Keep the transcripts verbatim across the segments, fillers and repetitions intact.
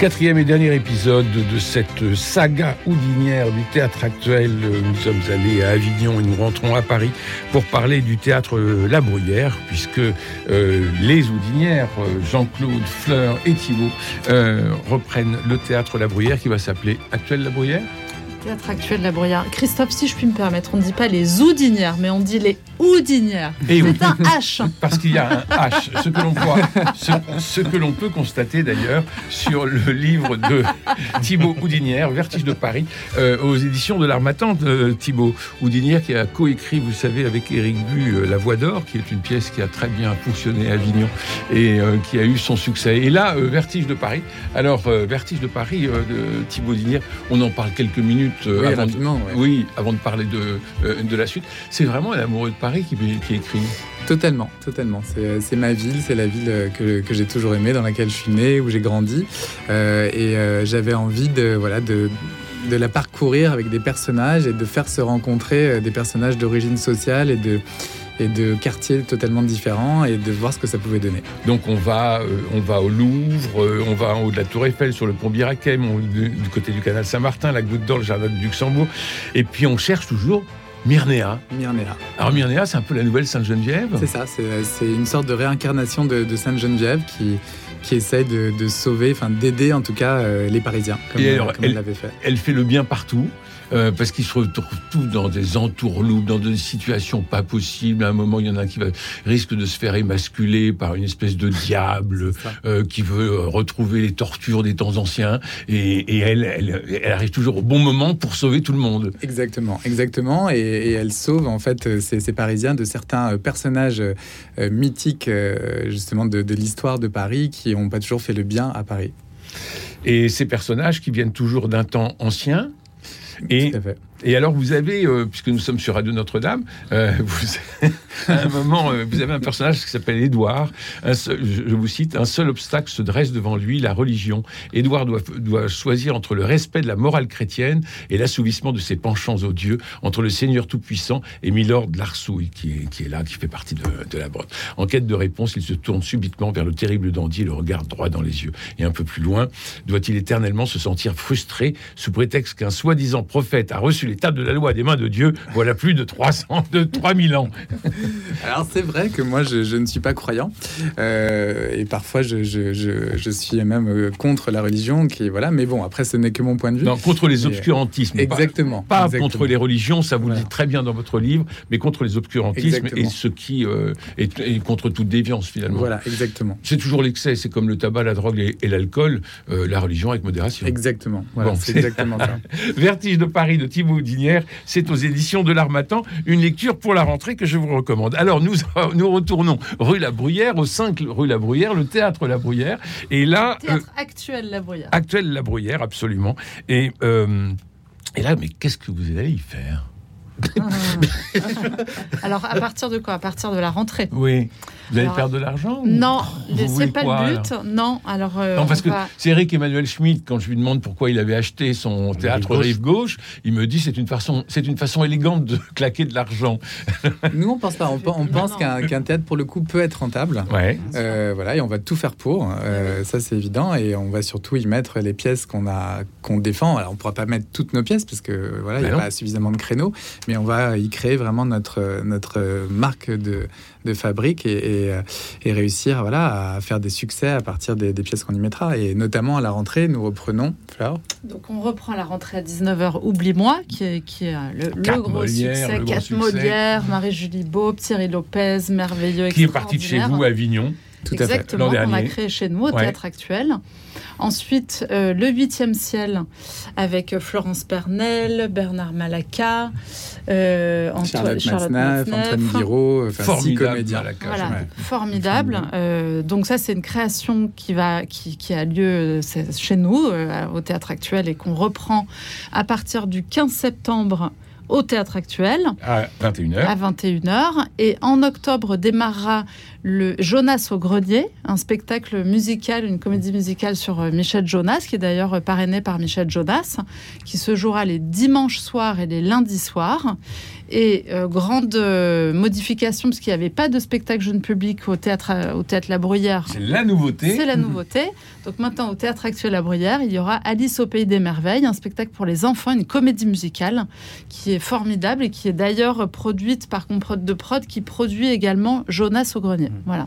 Quatrième et dernier épisode de cette saga houdinière du théâtre actuel. Nous sommes allés à Avignon et nous rentrons à Paris pour parler du théâtre La Bruyère, puisque euh, les houdinières, Jean-Claude, Fleur et Thibaut, euh, reprennent le théâtre La Bruyère qui va s'appeler Actuel La Bruyère. Théâtre Actuel La Bruyère. Christophe, si je puis me permettre, on ne dit pas les houdinières, mais on dit les houdinières. Et c'est oui. un H. Parce qu'il y a un H. Ce que l'on voit, ce, ce que l'on peut constater d'ailleurs sur le livre de Thibaut Houdinière, Vertige de Paris, euh, aux éditions de l'Harmattan. Euh, Thibaut Houdinière qui a coécrit, vous savez, avec Eric Bu, euh, La Voix d'Or, qui est une pièce qui a très bien fonctionné à Avignon et euh, qui a eu son succès. Et là, euh, Vertige de Paris. Alors, euh, Vertige de Paris, euh, de Thibaut Houdinière, on en parle quelques minutes. Euh, oui, avant de, ouais. oui, avant de parler de, euh, de la suite. C'est vraiment un amoureux de Paris qui, qui écrit. Totalement, totalement. C'est, c'est ma ville, c'est la ville que, que j'ai toujours aimée, dans laquelle je suis né, où j'ai grandi. Euh, et euh, j'avais envie de... Voilà, de de la parcourir avec des personnages et de faire se rencontrer des personnages d'origine sociale et de, et de quartiers totalement différents et de voir ce que ça pouvait donner. Donc on va, euh, on va au Louvre, euh, on va en haut de la Tour Eiffel, sur le pont Birakem, on, du, du côté du canal Saint-Martin, la Goutte d'Or, le jardin du Luxembourg. Et puis on cherche toujours Myrnia. Myrnia. Alors Myrnia, c'est un peu la nouvelle Sainte-Geneviève. C'est ça, c'est, c'est une sorte de réincarnation de, de Sainte-Geneviève qui... qui essaie de, de sauver, enfin d'aider en tout cas euh, les Parisiens, comme, et alors, comme elle, elle l'avait fait. Elle fait le bien partout, euh, parce qu'ils se retrouvent tous dans des entourloupes, dans des situations pas possibles. À un moment, il y en a un qui va, risque de se faire émasculer par une espèce de diable euh, qui veut retrouver les tortures des temps anciens. Et, et elle, elle, elle arrive toujours au bon moment pour sauver tout le monde. Exactement, exactement. Et, et elle sauve en fait ces, ces Parisiens de certains personnages euh, mythiques euh, justement de, de l'histoire de Paris qui n'ont pas toujours fait le bien à Paris. Et ces personnages qui viennent toujours d'un temps ancien. Et, Tout à fait. Et alors vous avez, euh, puisque nous sommes sur Radio Notre-Dame, euh, vous, à un moment, euh, vous avez un personnage qui s'appelle Édouard. Un seul, je vous cite, un seul obstacle se dresse devant lui, la religion. Édouard doit, doit choisir entre le respect de la morale chrétienne et l'assouvissement de ses penchants odieux, entre le Seigneur Tout-Puissant et Milord de l'Arsouille, qui est, qui est là, qui fait partie de, de la bande. En quête de réponse, il se tourne subitement vers le terrible dandy et le regarde droit dans les yeux. Et un peu plus loin, doit-il éternellement se sentir frustré sous prétexte qu'un soi-disant prophète a reçu les tables de la loi des mains de Dieu, voilà plus de trois cents, de trois mille ans. Alors c'est vrai que moi je, je ne suis pas croyant euh, et parfois je, je, je, je suis même contre la religion qui voilà, mais bon après ce n'est que mon point de vue. Non, contre les obscurantismes. Et, pas, exactement. Pas exactement. Contre les religions, ça vous voilà. dit très bien dans votre livre, mais contre les obscurantismes exactement. Et ce qui euh, est, est contre toute déviance finalement. Voilà, exactement. C'est toujours l'excès, c'est comme le tabac, la drogue et, et l'alcool, euh, la religion avec modération. Exactement. Voilà, bon, c'est, c'est exactement ça. Vertige de Paris de Thibaut Houdinière, c'est aux éditions de l'Harmattan, une lecture pour la rentrée que je vous recommande. Alors nous, nous retournons rue La Bruyère, au cinq rue La Bruyère, le théâtre La Bruyère, et là... Théâtre euh, Actuel La Bruyère. Actuel La Bruyère, absolument. Et, euh, et là, mais qu'est-ce que vous allez y faire ? Alors, à partir de quoi ? À partir de la rentrée. Oui. Vous allez alors, perdre de l'argent ou... Non, vous c'est pas quoi, le but. Alors non, alors. Euh, non, parce que va... c'est Eric Emmanuel Schmitt, quand je lui demande pourquoi il avait acheté son le théâtre Rive Gauche, il me dit c'est une façon, c'est une façon élégante de claquer de l'argent. Nous, on pense pas. On, on pense non, non. Qu'un, qu'un théâtre, pour le coup, peut être rentable. Ouais. Euh, voilà, et on va tout faire pour. Euh, ouais. Ça, c'est évident, et on va surtout y mettre les pièces qu'on a, qu'on défend. Alors, on pourra pas mettre toutes nos pièces parce que voilà, il ben y a non. pas suffisamment de créneaux. Mais on va y créer vraiment notre, notre marque de, de fabrique et, et, et réussir voilà, à faire des succès à partir des, des pièces qu'on y mettra. Et notamment à la rentrée, nous reprenons, Fleur. Donc on reprend à la rentrée à dix-neuf heures, Oublie-moi, qui est, qui est le, le gros Molière, succès. Quatre Molière, Marie-Julie Beau, Thierry Lopez, merveilleux, qui est parti de chez vous à Avignon. Tout exactement, qu'on a créé chez nous au ouais. théâtre actuel. Ensuite, euh, Le Huitième Ciel avec Florence Pernel, Bernard Malacca, euh, Anto- Charles Naf, Antoine Giraud, enfin, six comédiens. Voilà, ouais. Formidable. Euh, donc ça, c'est une création qui, va, qui, qui a lieu chez nous euh, au théâtre actuel et qu'on reprend à partir du quinze septembre au Théâtre Actuel. À vingt et une heures. À vingt et une heures. Et en octobre démarrera Le Jonasz au grenier, un spectacle musical, une comédie musicale sur Michel Jonasz, qui est d'ailleurs parrainé par Michel Jonasz, qui se jouera les dimanches soirs et les lundis soirs. Et euh, grande euh, modification, parce qu'il n'y avait pas de spectacle jeune public au théâtre, au théâtre La Bruyère. C'est la nouveauté. C'est la nouveauté. Donc maintenant, au Théâtre Actuel La Bruyère, il y aura Alice au Pays des Merveilles, un spectacle pour les enfants, une comédie musicale qui est formidable et qui est d'ailleurs produite par Comprote de Prod, qui produit également Jonasz au grenier. Voilà.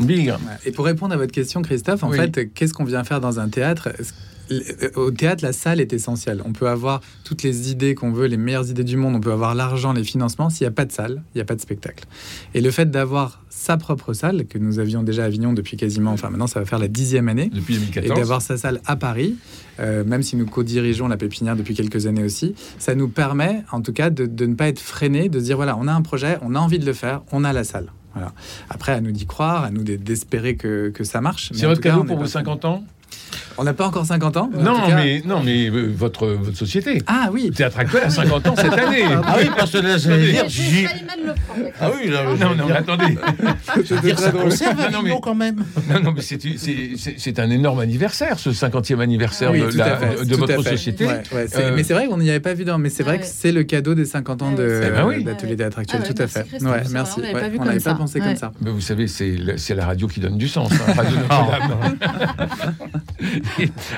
Big. Et pour répondre à votre question, Christophe, en oui. fait, qu'est-ce qu'on vient faire dans un théâtre ? Au théâtre, la salle est essentielle. On peut avoir toutes les idées qu'on veut, les meilleures idées du monde, on peut avoir l'argent, les financements. S'il n'y a pas de salle, il n'y a pas de spectacle. Et le fait d'avoir sa propre salle, que nous avions déjà à Avignon depuis quasiment, enfin maintenant ça va faire la dixième année, depuis deux mille quatorze. Et d'avoir sa salle à Paris, euh, même si nous co-dirigeons la Pépinière depuis quelques années aussi, ça nous permet en tout cas de, de ne pas être freinés, de se dire voilà, on a un projet, on a envie de le faire, on a la salle. Voilà. Après, à nous d'y croire, à nous d'espérer que, que ça marche. C'est mais votre cadeau pour vos cinquante ans ? On n'a pas encore cinquante ans. Non, en mais, non mais euh, votre, votre société. Ah oui. Théâtre Actuel a cinquante ans cette année. Ah oui, parce que là, j'allais dire... J'ai... Ah oui, là, non, non, mais attendez. Je veux dire, ça conserve Avignon quand même. Non, non, mais c'est, c'est, c'est, c'est un énorme anniversaire, ce cinquantième anniversaire ah, oui, de, la, fait, de votre société. Ouais, ouais, c'est, euh, mais c'est vrai qu'on n'y avait pas vu dans... Mais c'est vrai ouais. que c'est le cadeau des cinquante ans de, euh, ben oui. d'Atelier Théâtre Actuel, ah, ouais, tout à fait. Ouais, merci. On n'avait pas pensé comme ça. Vous savez, c'est la radio qui donne du sens. Radio Notre-Dame.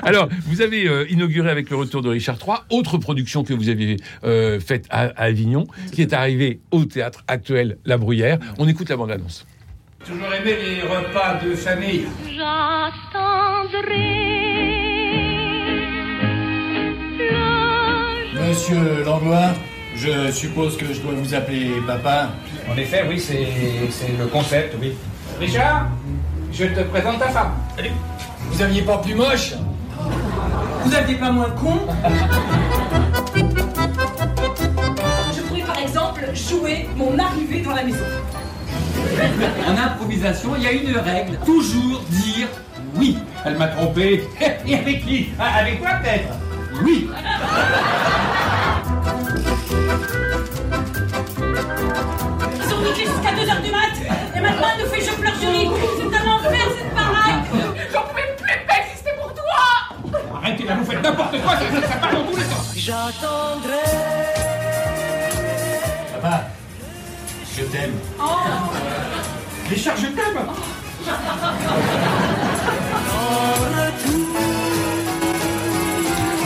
Alors, vous avez euh, inauguré avec le retour de Richard trois, autre production que vous avez euh, faite à, à Avignon, qui est arrivée au Théâtre Actuel La Bruyère. On écoute la bande-annonce. Toujours aimé les repas de famille. J'attendrai. Monsieur Langlois, je suppose que je dois vous appeler papa. En effet, oui, c'est, c'est le concept, oui. Richard, je te présente ta femme. Salut. Vous aviez pas plus moche ? Vous aviez pas moins con ? Je pourrais par exemple jouer mon arrivée dans la maison. En improvisation, il y a une règle, toujours dire oui. Elle m'a trompé. Et avec qui ? Avec quoi peut-être ? Oui. Ils sont niqués jusqu'à deux heures du mat'. Et maintenant, elle nous fait je pleure, je ris. C'est un enfer, cette baraque. J'en pouvais plus, mais c'est pour toi. Arrêtez là, vous faites n'importe quoi, ça, ça part dans tous les sens. J'attendrai. Papa, je t'aime. Oh. Richard, je t'aime. Oh.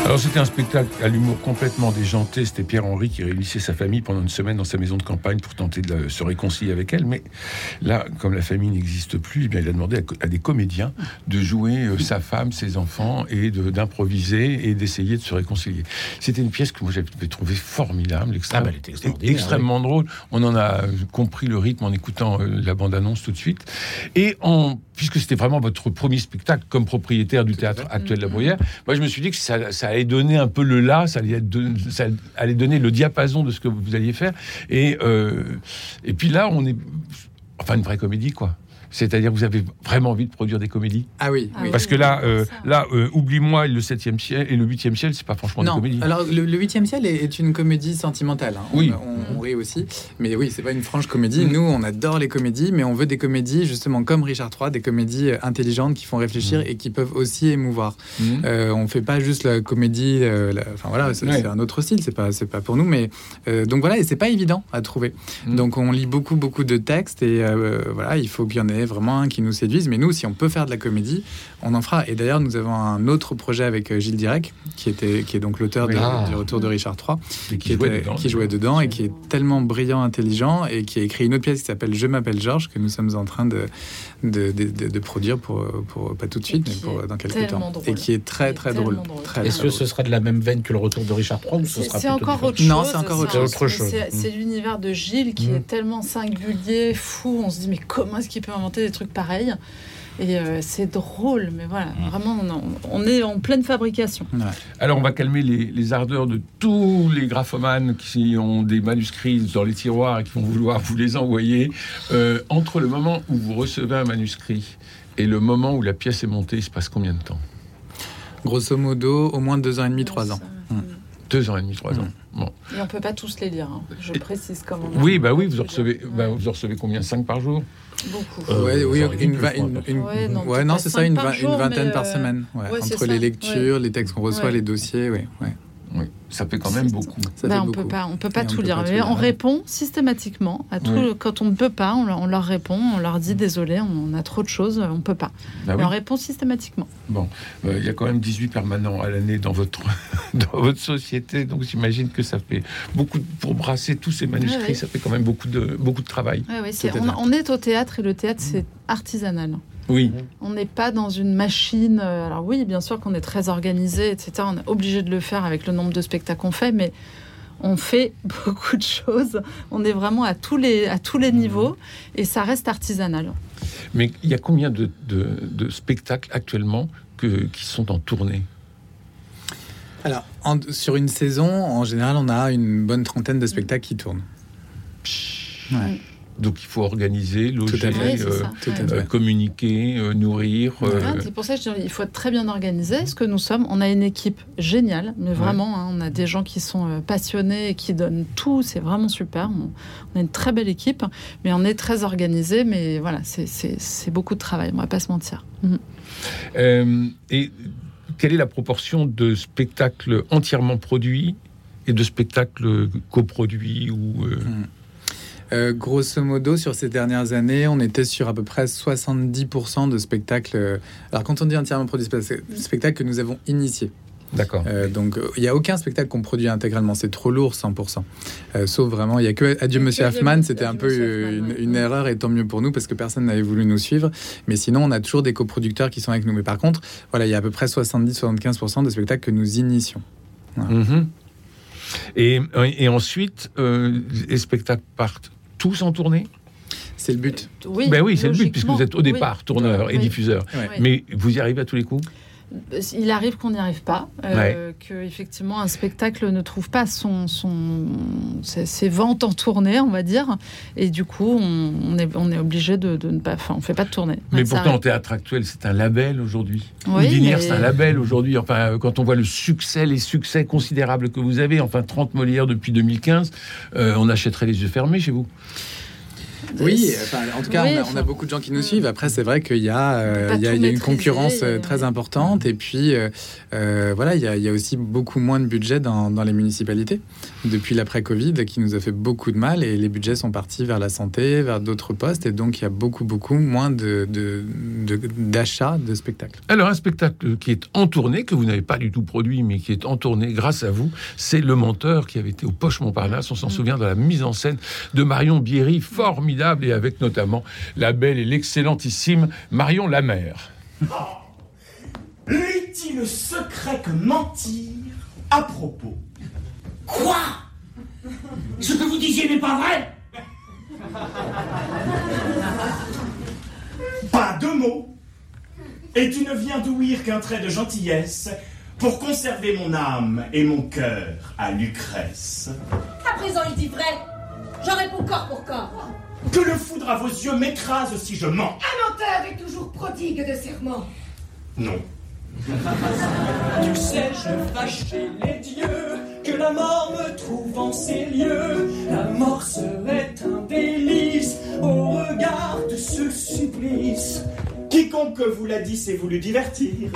Alors c'était un spectacle à l'humour complètement déjanté, c'était Pierre-Henri qui réunissait sa famille pendant une semaine dans sa maison de campagne pour tenter de la, se réconcilier avec elle, mais là, comme la famille n'existe plus, eh bien, il a demandé à, à des comédiens de jouer euh, sa femme, ses enfants, et de, d'improviser et d'essayer de se réconcilier. C'était une pièce que moi j'avais trouvée formidable, extrême, ah bah, elle était extraordinaire, extrêmement oui. drôle, on en a compris le rythme en écoutant euh, la bande-annonce tout de suite, et en, puisque c'était vraiment votre premier spectacle comme propriétaire du Théâtre Actuel de La Bruyère, moi je me suis dit que ça, ça a donner un peu le là, ça allait, de, ça allait donner le diapason de ce que vous alliez faire. Et, euh, et puis là, on est... Enfin, une vraie comédie, quoi. C'est-à-dire que vous avez vraiment envie de produire des comédies ? Ah oui. Ah oui. Parce que là, euh, là euh, Oublie-moi, le septième ciel et le huitième ciel, c'est pas franchement non. des comédies. Alors, le, le huitième ciel est, est une comédie sentimentale. Hein. Oui. On, on, on rit aussi. Mais oui, c'est pas une franche comédie. Nous, on adore les comédies, mais on veut des comédies, justement, comme Richard trois, des comédies intelligentes qui font réfléchir mmh. et qui peuvent aussi émouvoir. Mmh. Euh, on fait pas juste la comédie... Euh, la, enfin, voilà, c'est, ouais. c'est un autre style, c'est pas, c'est pas pour nous, mais... Euh, donc voilà, et c'est pas évident à trouver. Mmh. Donc, on lit beaucoup, beaucoup de textes et euh, voilà, il faut qu'il y en ait vraiment un qui nous séduise, mais nous, si on peut faire de la comédie, on en fera. Et d'ailleurs, nous avons un autre projet avec Gilles Direc, qui était, qui est donc l'auteur oui, de, ah, du Retour de Richard trois, qui, qui, jouait, était, dedans, qui jouait dedans et qui est tellement brillant, intelligent, et qui a écrit une autre pièce qui s'appelle Je m'appelle Georges, que nous sommes en train de de, de, de, de produire pour, pour pas tout de suite, mais pour dans quelques temps, drôle. Et qui est très très drôle. drôle. Très, Est-ce très que drôle. ce sera de la même veine que le Retour de Richard trois, ou ce sera c'est encore autre chose, Non, c'est encore autre, c'est autre chose. chose. C'est, c'est l'univers de Gilles qui mmh. est tellement singulier, fou. On se dit mais comment est-ce qu'il peut inventer des trucs pareils, et euh, c'est drôle, mais voilà, mmh. vraiment on, on est en pleine fabrication. Ouais. Alors on va calmer les, les ardeurs de tous les graphomanes qui ont des manuscrits dans les tiroirs et qui vont vouloir vous les envoyer. Euh, entre le moment où vous recevez un manuscrit et le moment où la pièce est montée, il se passe combien de temps ? Grosso modo, au moins deux ans et demi, trois ans. Mmh. deux ans et demi, trois mmh. ans. Bon. Et on peut pas tous les lire, hein. Je précise quand même. Oui, bah oui, vous en recevez, bah, vous en recevez combien, cinq par jour? Beaucoup. Euh, oui, oui une, plus, une, une, ouais, non, ouais, non c'est ça, une, par jour, une vingtaine euh... par semaine. Ouais. Ouais, entre les ça. lectures, ouais. les textes qu'on reçoit, ouais. les dossiers, oui. Ouais. Oui, ça fait quand même beaucoup. Bah, on beaucoup. peut pas, on peut pas, tout, on lire. Peut pas tout lire. On répond systématiquement à tout. Oui. Quand on ne peut pas, on leur, on leur répond, on leur dit désolé, on a trop de choses, on peut pas. Ah oui. On répond systématiquement. Bon, il euh, y a quand même dix-huit permanents à l'année dans votre dans votre société, donc j'imagine que ça fait beaucoup pour brasser tous ces manuscrits. Ah oui. Ça fait quand même beaucoup de beaucoup de travail. Ah oui, c'est, on, on est au théâtre et le théâtre mmh. c'est artisanal. Oui. On n'est pas dans une machine. Alors oui, bien sûr qu'on est très organisé, et cetera. On est obligé de le faire avec le nombre de spectacles qu'on fait, mais on fait beaucoup de choses. On est vraiment à tous les, à tous les mmh. niveaux et ça reste artisanal. Mais il y a combien de, de, de spectacles actuellement que, qui sont en tournée ? Alors, en, sur une saison, en général, on a une bonne trentaine de spectacles qui tournent. Ouais. Mmh. Donc il faut organiser, loger, oui, euh, euh, communiquer, euh, nourrir. Euh... Ah, c'est pour ça que je dis, il faut être très bien organisé. Ce que nous sommes, on a une équipe géniale, mais vraiment, ouais. hein, on a des gens qui sont passionnés et qui donnent tout. C'est vraiment super. On, on a une très belle équipe, mais on est très organisé. Mais voilà, c'est, c'est, c'est beaucoup de travail. On ne va pas se mentir. Mmh. Euh, et quelle est la proportion de spectacles entièrement produits et de spectacles coproduits ou euh... mmh. Euh, grosso modo, sur ces dernières années, on était sur à peu près soixante-dix pour cent de spectacles. Alors, quand on dit entièrement produit, c'est des spectacles que nous avons initiés. D'accord. Euh, donc, il n'y a aucun spectacle qu'on produit intégralement. C'est trop lourd, cent pour cent. Euh, sauf vraiment, il n'y a que Adieu Monsieur Hoffman. C'était un peu une, une erreur, et tant mieux pour nous, parce que personne n'avait voulu nous suivre. Mais sinon, on a toujours des coproducteurs qui sont avec nous. Mais par contre, voilà, il y a à peu près soixante-dix à soixante-quinze pour cent de spectacles que nous initions. Voilà. Mm-hmm. Et, et ensuite, euh, les spectacles partent tous en tournée ? C'est le but. Oui, ben oui, c'est le but, puisque vous êtes au départ oui. tourneur oui. et diffuseur. Oui. Mais vous y arrivez à tous les coups ? Il arrive qu'on n'y arrive pas, euh, ouais. qu'effectivement un spectacle ne trouve pas son, son, ses, ses ventes en tournée, on va dire, et du coup on, on est, on est obligé de, de ne pas, enfin on fait pas de tournée. Mais ça pourtant en théâtre actuel c'est un label aujourd'hui. Oui, Houdinière mais... c'est un label aujourd'hui, enfin quand on voit le succès, les succès considérables que vous avez, enfin trente Molières depuis deux mille quinze, euh, on achèterait les yeux fermés chez vous. Oui, enfin, en tout cas, oui, on, a, on a beaucoup de gens qui nous suivent. Après, c'est vrai qu'il y a, euh, il y a, il y a une concurrence euh, très importante. Et puis, euh, euh, voilà, il y, a, il y a aussi beaucoup moins de budget dans, dans les municipalités. Depuis l'après-Covid, qui nous a fait beaucoup de mal. Et les budgets sont partis vers la santé, vers d'autres postes. Et donc, il y a beaucoup, beaucoup moins de, de, de, d'achats de spectacles. Alors, un spectacle qui est en tournée, que vous n'avez pas du tout produit, mais qui est en tournée grâce à vous, c'est Le Menteur, qui avait été au Poche Montparnasse. On s'en mmh. souvient de la mise en scène de Marion Bierry, formidable. Et avec notamment la belle et l'excellentissime Marion Lamère. Oh, lui dit le secret que mentir à propos. Quoi ? Ce que vous disiez n'est pas vrai ? Pas deux mots, et tu ne viens d'ouïr qu'un trait de gentillesse pour conserver mon âme et mon cœur à Lucrèce. À présent, il dit vrai, j'en réponds corps pour corps. Que le foudre à vos yeux m'écrase si je mens. Un menteur est toujours prodigue de serments. Non. Tu sais, je fâchais les dieux que la mort me trouve en ces lieux. La mort serait un délice au regard de ce supplice. Quiconque vous l'a dit s'est voulu divertir.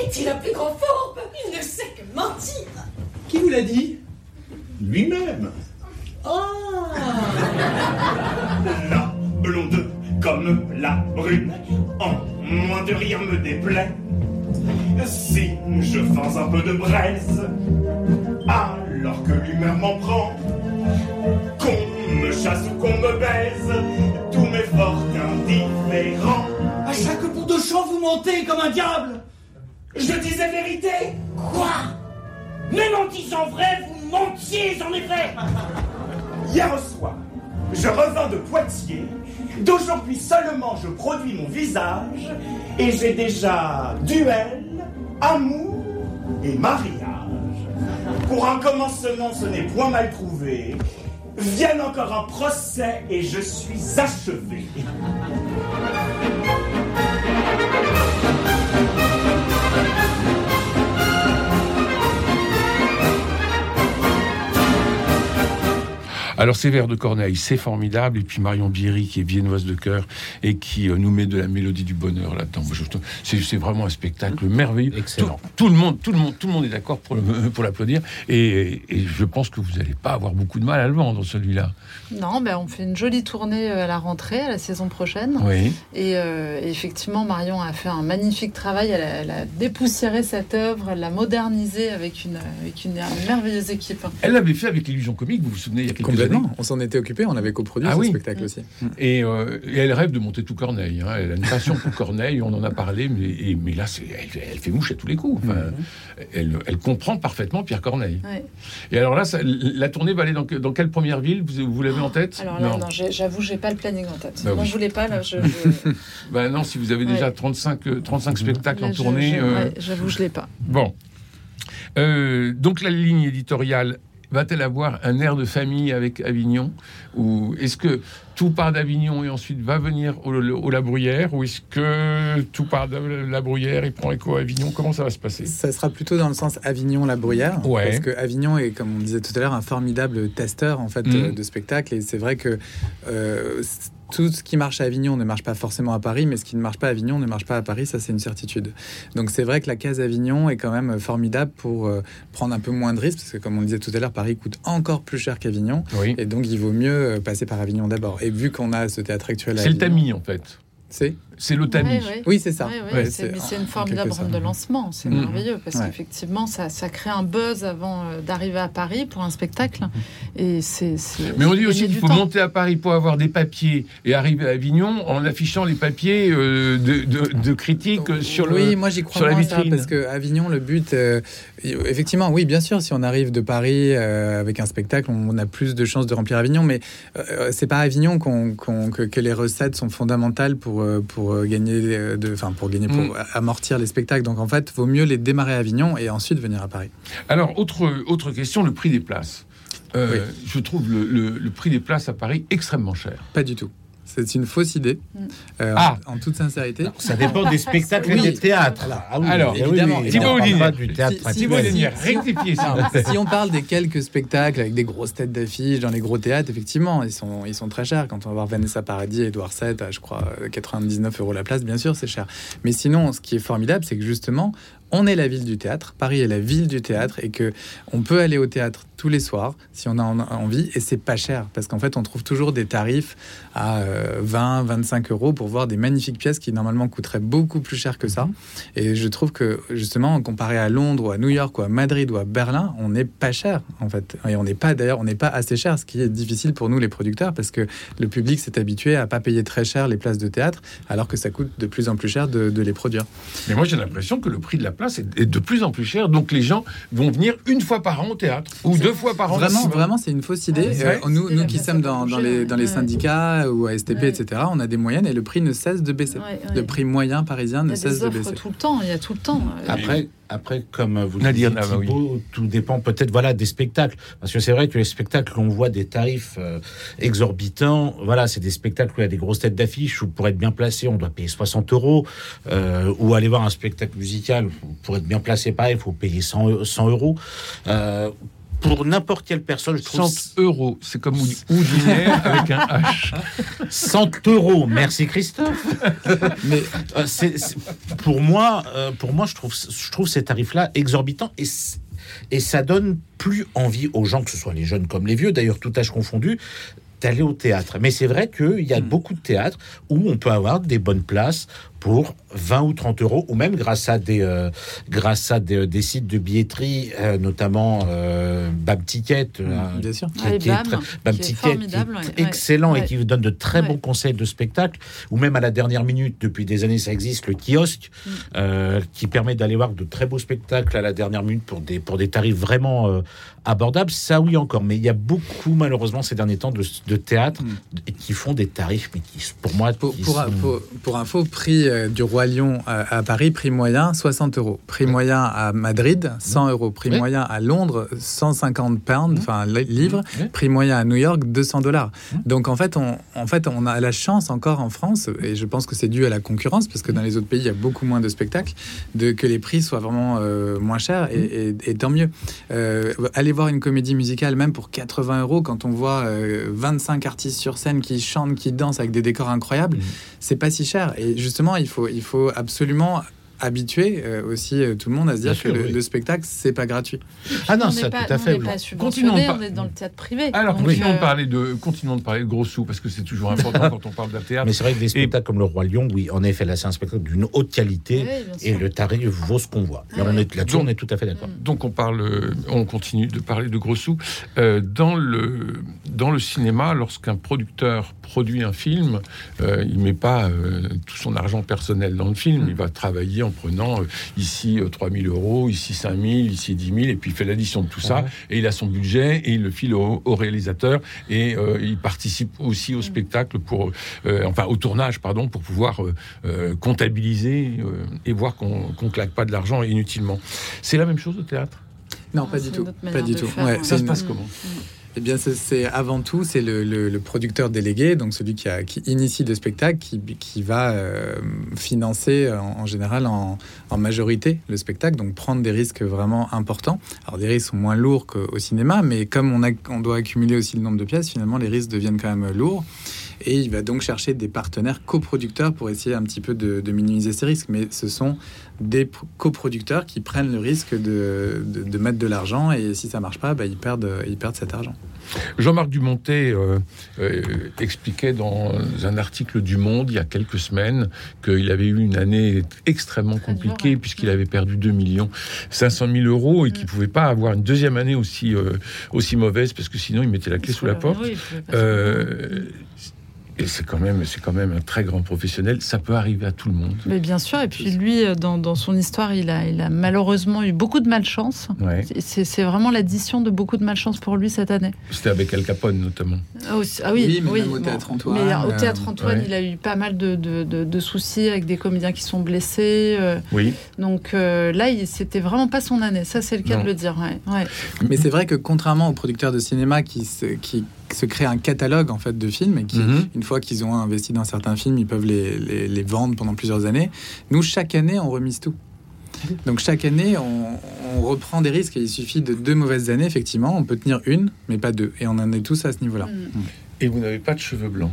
Est-il un plus grand fourbe ? Il ne sait que mentir. Qui vous l'a dit ? Lui-même. Oh la blonde comme la brune, en moins de rien me déplaît. Si je fais un peu de braise, alors que l'humeur m'en prend, qu'on me chasse ou qu'on me baise, tous mes forts indifférents. À chaque bout de champ, vous mentez comme un diable. Je disais vérité. Quoi ? Même en disant vrai, vous mentiez en effet. Hier au soir, je revins de Poitiers, d'aujourd'hui seulement je produis mon visage, et j'ai déjà duel, amour et mariage. Pour un commencement, ce n'est point mal trouvé, vienne encore un procès et je suis achevé. Alors ces vers de Corneille, c'est formidable, et puis Marion Bierry qui est viennoise de cœur et qui euh, nous met de la mélodie du bonheur là-dedans. Je, c'est, c'est vraiment un spectacle merveilleux. Excellent. Tout, tout le monde, tout le monde, tout le monde est d'accord pour, le, pour l'applaudir, et, et je pense que vous n'allez pas avoir beaucoup de mal à le vendre celui-là. Non, ben on fait une jolie tournée à la rentrée, à la saison prochaine. Oui. Et euh, effectivement, Marion a fait un magnifique travail. Elle a, elle a dépoussiéré cette œuvre, elle l'a modernisée avec une, avec une, une merveilleuse équipe. Elle l'avait fait avec l'illusion comique. Vous vous souvenez il y a quelques Complètement. années. On s'en était occupé. On avait coproduit ah, ce oui. spectacle mmh. aussi. Et, euh, et elle rêve de monter tout Corneille. Hein. Elle a une passion pour Corneille. On en a parlé, mais, et, mais là, c'est, elle, elle fait mouche à tous les coups. Enfin, mmh. elle, elle comprend parfaitement Pierre Corneille. Oui. Et alors là, ça, la tournée va aller dans, dans quelle première ville? Vous, vous l'avez en tête? Alors là, non. Non, j'ai, j'avoue, j'ai pas le planning en tête. Bah, Moi, oui. je voulais pas. Là, je, je... ben non, si vous avez ouais. déjà trente-cinq spectacles là, en tournée. Je, je, euh... ouais, j'avoue, je l'ai pas. Bon. Euh, donc la ligne éditoriale va-t-elle avoir un air de famille avec Avignon, ou est-ce que tout part d'Avignon et ensuite va venir au, au, au La Bruyère, ou est-ce que tout part de La Bruyère et prend écho à Avignon? Comment ça va se passer? Ça sera plutôt dans le sens Avignon-La Bruyère, ouais. parce que Avignon est, comme on disait tout à l'heure, un formidable testeur en fait mmh. de spectacles, et c'est vrai que euh, tout ce qui marche à Avignon ne marche pas forcément à Paris, mais ce qui ne marche pas à Avignon ne marche pas à Paris, ça c'est une certitude. Donc c'est vrai que la case Avignon est quand même formidable pour euh, prendre un peu moins de risques, parce que comme on disait tout à l'heure, Paris coûte encore plus cher qu'Avignon, oui. et donc il vaut mieux passer par Avignon d'abord. Et vu qu'on a ce théâtre actuel à Avignon... C'est le tamis en fait. C'est C'est le tamis. Oui, oui. oui c'est ça. Oui, oui. Ouais, c'est, c'est, mais c'est une formidable ronde de lancement. C'est mmh. merveilleux parce ouais. qu'effectivement, ça, ça crée un buzz avant d'arriver à Paris pour un spectacle. Et c'est, c'est, mais on dit aussi qu'il faut temps. monter à Paris pour avoir des papiers et arriver à Avignon en affichant les papiers euh, de, de, de critiques euh, sur, oui, le, moi, j'y crois sur la vitrine. Ça, parce qu'Avignon, le but... Euh, effectivement, oui, bien sûr, si on arrive de Paris euh, avec un spectacle, on, on a plus de chances de remplir Avignon. Mais euh, c'est pas à Avignon qu'on, qu'on, que, que les recettes sont fondamentales pour... Euh, pour Pour gagner, de, enfin pour gagner, pour mmh. amortir les spectacles. Donc en fait, vaut mieux les démarrer à Avignon et ensuite venir à Paris. Alors autre autre question, le prix des places. Euh, oui. Je trouve le, le, le prix des places à Paris extrêmement cher. Pas du tout. C'est une fausse idée, euh, ah. en, en toute sincérité. Non, ça dépend des spectacles oui. et des théâtres. Là. Ah oui, alors, évidemment, oui, Thibaut Houdinière, si, si, rectifiez ça. Si on parle des quelques spectacles avec des grosses têtes d'affiche dans les gros théâtres, effectivement, ils sont, ils sont très chers. Quand on va voir Vanessa Paradis et Édouard sept, à, je crois, quatre-vingt-dix-neuf euros la place, bien sûr, c'est cher. Mais sinon, ce qui est formidable, c'est que justement, on est la ville du théâtre, Paris est la ville du théâtre, et que on peut aller au théâtre tous les soirs si on a envie, et c'est pas cher parce qu'en fait on trouve toujours des tarifs à vingt, vingt-cinq euros pour voir des magnifiques pièces qui normalement coûteraient beaucoup plus cher que ça. Et je trouve que justement, comparé à Londres ou à New York ou à Madrid ou à Berlin, on n'est pas cher en fait, et on n'est pas d'ailleurs, on n'est pas assez cher, ce qui est difficile pour nous les producteurs parce que le public s'est habitué à pas payer très cher les places de théâtre alors que ça coûte de plus en plus cher de, de les produire. Mais moi j'ai l'impression que le prix de la place est de plus en plus cher, donc les gens vont venir une fois par an au théâtre ou c'est deux fois par an. Vraiment, vraiment, c'est une fausse idée. Ah, euh, nous, nous qui sommes dans, dans les dans les syndicats ou à S T P, ouais. et cetera, on a des moyennes et le prix ne cesse de baisser. Ouais, ouais. Le prix moyen parisien ne cesse de baisser. Tout le temps, il y a tout le temps. Après. Après, comme vous le disiez, Thibaut, oui. tout dépend peut-être voilà, des spectacles. Parce que c'est vrai que les spectacles, on voit des tarifs euh, exorbitants. Voilà, c'est des spectacles où il y a des grosses têtes d'affiche, où pour être bien placé, on doit payer soixante euros. Euh, ou aller voir un spectacle musical, pour être bien placé, pareil, il faut payer cent euros. Euh, Pour n'importe quelle personne, je trouve... cent euros, c'est comme Houdinière avec un H. cent euros, merci Christophe. Mais euh, c'est, c'est, pour moi, euh, pour moi, je trouve, je trouve ces tarifs-là exorbitants et, et ça donne plus envie aux gens, que ce soit les jeunes comme les vieux, d'ailleurs tout âge confondu, d'aller au théâtre. Mais c'est vrai qu'il y a beaucoup de théâtres où on peut avoir des bonnes places pour vingt ou trente euros, ou même grâce à des, euh, grâce à des, des sites de billetterie, euh, notamment euh, Bam Ticket, euh, bien sûr. Qui, ah, qui Bam, est très, Bam qui Ticket, est formidable, qui est ouais, excellent ouais. et qui vous donne de très ouais. bons conseils de spectacle, ou même à la dernière minute, depuis des années ça existe, le kiosque, mm. euh, qui permet d'aller voir de très beaux spectacles à la dernière minute pour des, pour des tarifs vraiment euh, abordables, ça oui encore, mais il y a beaucoup malheureusement ces derniers temps de, de théâtres mm. qui font des tarifs, mais qui pour moi... Pour, qui pour, sont... pour, pour info, prix euh, du Roi Lion à, à Paris, prix moyen soixante euros. Prix ouais. moyen à Madrid, cent euros. Prix ouais. moyen à Londres, cent cinquante pounds, enfin ouais. livres. Ouais. Prix moyen à New York, deux cents dollars. Ouais. Donc en fait, on, en fait, on a la chance encore en France, et je pense que c'est dû à la concurrence, parce que dans les autres pays, il y a beaucoup moins de spectacles, de, que les prix soient vraiment euh, moins chers, et, et, et tant mieux. Euh, aller voir une comédie musicale, même pour quatre-vingts euros, quand on voit euh, vingt-cinq artistes sur scène qui chantent, qui dansent avec des décors incroyables, mmh. c'est pas si cher. Et justement, il faut, il faut absolument habituer euh, aussi euh, tout le monde à se dire sûr, que le, oui. le spectacle, c'est pas gratuit. Ah non, c'est tout à fait. On n'est pas subventionné, on est dans le théâtre privé. Alors, donc, continuons, euh... de parler de, continuons de parler de gros sous, parce que c'est toujours important quand on parle d'un théâtre. Mais c'est vrai que des spectacles et... comme Le Roi Lion, oui, en effet, là, c'est un spectacle d'une haute qualité, oui, et le tarif vaut ce qu'on voit. Là, on est, là-dessus, donc, on est tout à fait d'accord. Donc, on, parle, on continue de parler de gros sous. Euh, dans, le, dans le cinéma, lorsqu'un producteur produit un film, euh, il ne met pas euh, tout son argent personnel dans le film, il va travailler en prenant euh, ici euh, trois mille euros, ici cinq mille, ici dix mille, et puis il fait l'addition de tout ça, et il a son budget, et il le file au, au réalisateur, et euh, il participe aussi au spectacle, pour, euh, enfin au tournage, pardon, pour pouvoir euh, euh, comptabiliser euh, et voir qu'on ne claque pas de l'argent inutilement. C'est la même chose au théâtre ? Non, ah, pas du tout. Pas du tout. Faire, ouais, ça se passe comment ? Mmh. Eh bien, c'est, c'est avant tout, c'est le, le, le producteur délégué, donc celui qui, a, qui initie le spectacle, qui, qui va euh, financer en, en général en, en majorité le spectacle, donc prendre des risques vraiment importants. Alors, des risques sont moins lourds qu'au cinéma, mais comme on, a, on doit accumuler aussi le nombre de pièces, finalement, les risques deviennent quand même lourds. Et il va donc chercher des partenaires coproducteurs pour essayer un petit peu de, de minimiser ces risques. Mais ce sont des coproducteurs qui prennent le risque de, de, de mettre de l'argent, et si ça ne marche pas, bah, ils perdent, ils perdent cet argent. Jean-Marc Dumontet euh, euh, expliquait dans un article du Monde il y a quelques semaines qu'il avait eu une année extrêmement compliquée, puisqu'il avait perdu deux millions cinq cent mille euros, et qu'il ne pouvait pas avoir une deuxième année aussi, euh, aussi mauvaise, parce que sinon il mettait la clé sous la porte. Euh, Et c'est quand même, c'est quand même un très grand professionnel. Ça peut arriver à tout le monde. Mais bien sûr. Et puis lui, dans, dans son histoire, il a, il a malheureusement eu beaucoup de malchance. Ouais. C'est, c'est vraiment l'addition de beaucoup de malchance pour lui cette année. C'était avec Al Capone notamment. Oh, ah oui, oui, mais oui. Même au Théâtre Antoine. Mais euh, au Théâtre Antoine, ouais. il a eu pas mal de, de, de, de soucis avec des comédiens qui sont blessés. Euh, oui. Donc euh, là, il, c'était vraiment pas son année. Ça, c'est le cas non. de le dire. Ouais. Ouais. Mais c'est vrai que contrairement aux producteurs de cinéma qui se, qui se créent un catalogue en fait de films et qui mm-hmm. une fois qu'ils ont investi dans certains films, ils peuvent les, les, les vendre pendant plusieurs années. Nous, chaque année, on remise tout. Donc chaque année, on, on reprend des risques, et il suffit de deux mauvaises années, effectivement. On peut tenir une, mais pas deux. Et on en est tous à ce niveau-là. Et vous n'avez pas de cheveux blancs ?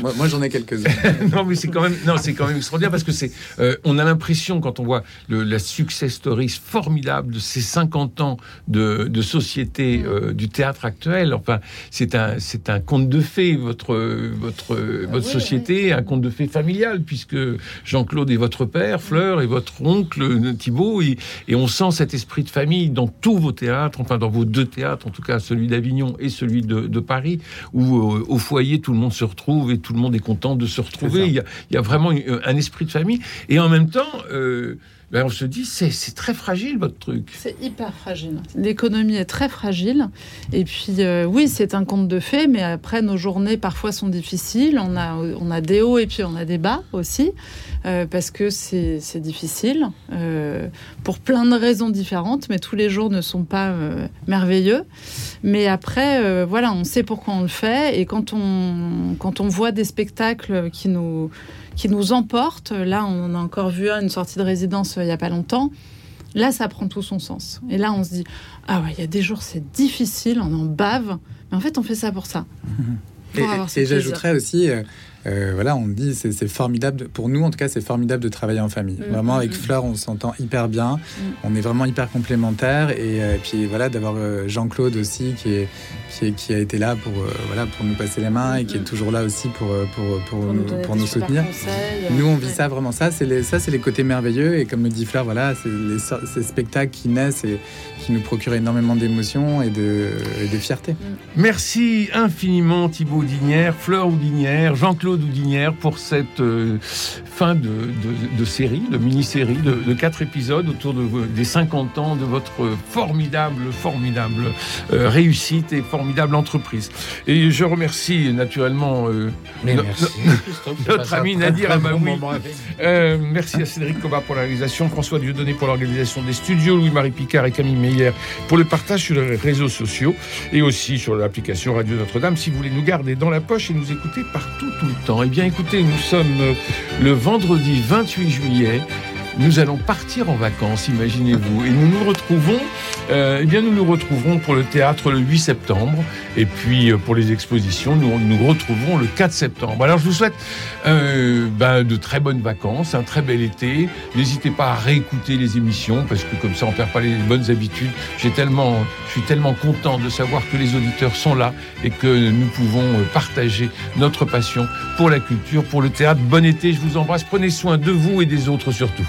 Moi, moi, j'en ai quelques-uns. Non, mais c'est quand même, non, c'est quand même extraordinaire, parce que c'est, euh, on a l'impression, quand on voit le, la success story formidable de ces cinquante ans de, de société euh, du théâtre actuel. Enfin, c'est un, c'est un conte de fées, votre, votre, votre oui, société, oui. un conte de fées familial, puisque Jean-Claude est votre père, Fleur est votre oncle, Thibaut, et, et on sent cet esprit de famille dans tous vos théâtres, enfin dans vos deux théâtres, en tout cas celui d'Avignon et celui de, de Paris, où euh, au foyer tout le monde se retrouve et tout tout le monde est content de se retrouver. Il y a, il y a vraiment un esprit de famille. Et en même temps, euh, ben on se dit, c'est, c'est très fragile, votre truc. C'est hyper fragile. L'économie est très fragile. Et puis, euh, oui, c'est un conte de fées, mais après, nos journées, parfois, sont difficiles. On a, on a des hauts et puis on a des bas aussi, euh, parce que c'est, c'est difficile, euh, pour plein de raisons différentes, mais tous les jours ne sont pas euh, merveilleux. Mais après, euh, voilà, on sait pourquoi on le fait. Et quand on, quand on voit des spectacles qui nous, qui nous emportent, là, on a encore vu une sortie de résidence il n'y a pas longtemps, là, ça prend tout son sens. Et là, on se dit, ah ouais, il y a des jours, c'est difficile, on en bave, mais en fait, on fait ça pour ça. Pour et et j'ajouterais aussi... Euh... Euh, voilà, on dit c'est, c'est formidable pour nous, en tout cas c'est formidable de travailler en famille. Mmh, vraiment avec mmh. Fleur, on s'entend hyper bien, mmh. on est vraiment hyper complémentaires, et euh, puis voilà, d'avoir euh, Jean-Claude aussi qui est, qui est qui a été là pour euh, voilà pour nous passer les mains, et qui est toujours là aussi pour pour pour, pour nous, pour nous soutenir. Conseils, nous on vit ouais. ça vraiment, ça c'est les ça c'est les côtés merveilleux, et comme le dit Fleur, voilà c'est les, ces spectacles qui naissent et qui nous procurent énormément d'émotions et de et de fierté. Mmh. Merci infiniment Thibaut Houdinière, Fleur Houdinière, Jean-Claude Jean-Claude Houdinière pour cette euh, fin de, de, de série, de mini-série de, de quatre épisodes autour de, des cinquante ans de votre formidable, formidable euh, réussite et formidable entreprise. Et je remercie naturellement euh, Mais no- merci, no- notre ami Nadir Amaoui. Euh, merci à Cédric Coba pour la réalisation, François Dieudonné pour l'organisation des studios, Louis-Marie Picard et Camille Meyer pour le partage sur les réseaux sociaux et aussi sur l'application Radio Notre-Dame si vous voulez nous garder dans la poche et nous écouter partout, tout le temps. Eh bien, écoutez, nous sommes le vendredi vingt-huit juillet. Nous allons partir en vacances, imaginez-vous. Et nous nous retrouvons, euh, eh bien, nous nous retrouverons pour le théâtre le huit septembre. Et puis, euh, pour les expositions, nous nous retrouverons le quatre septembre. Alors, je vous souhaite euh, ben, de très bonnes vacances, un très bel été. N'hésitez pas à réécouter les émissions, parce que comme ça, on ne perd pas les bonnes habitudes. J'ai tellement, je suis tellement content de savoir que les auditeurs sont là et que nous pouvons partager notre passion pour la culture, pour le théâtre. Bon été, je vous embrasse. Prenez soin de vous et des autres surtout.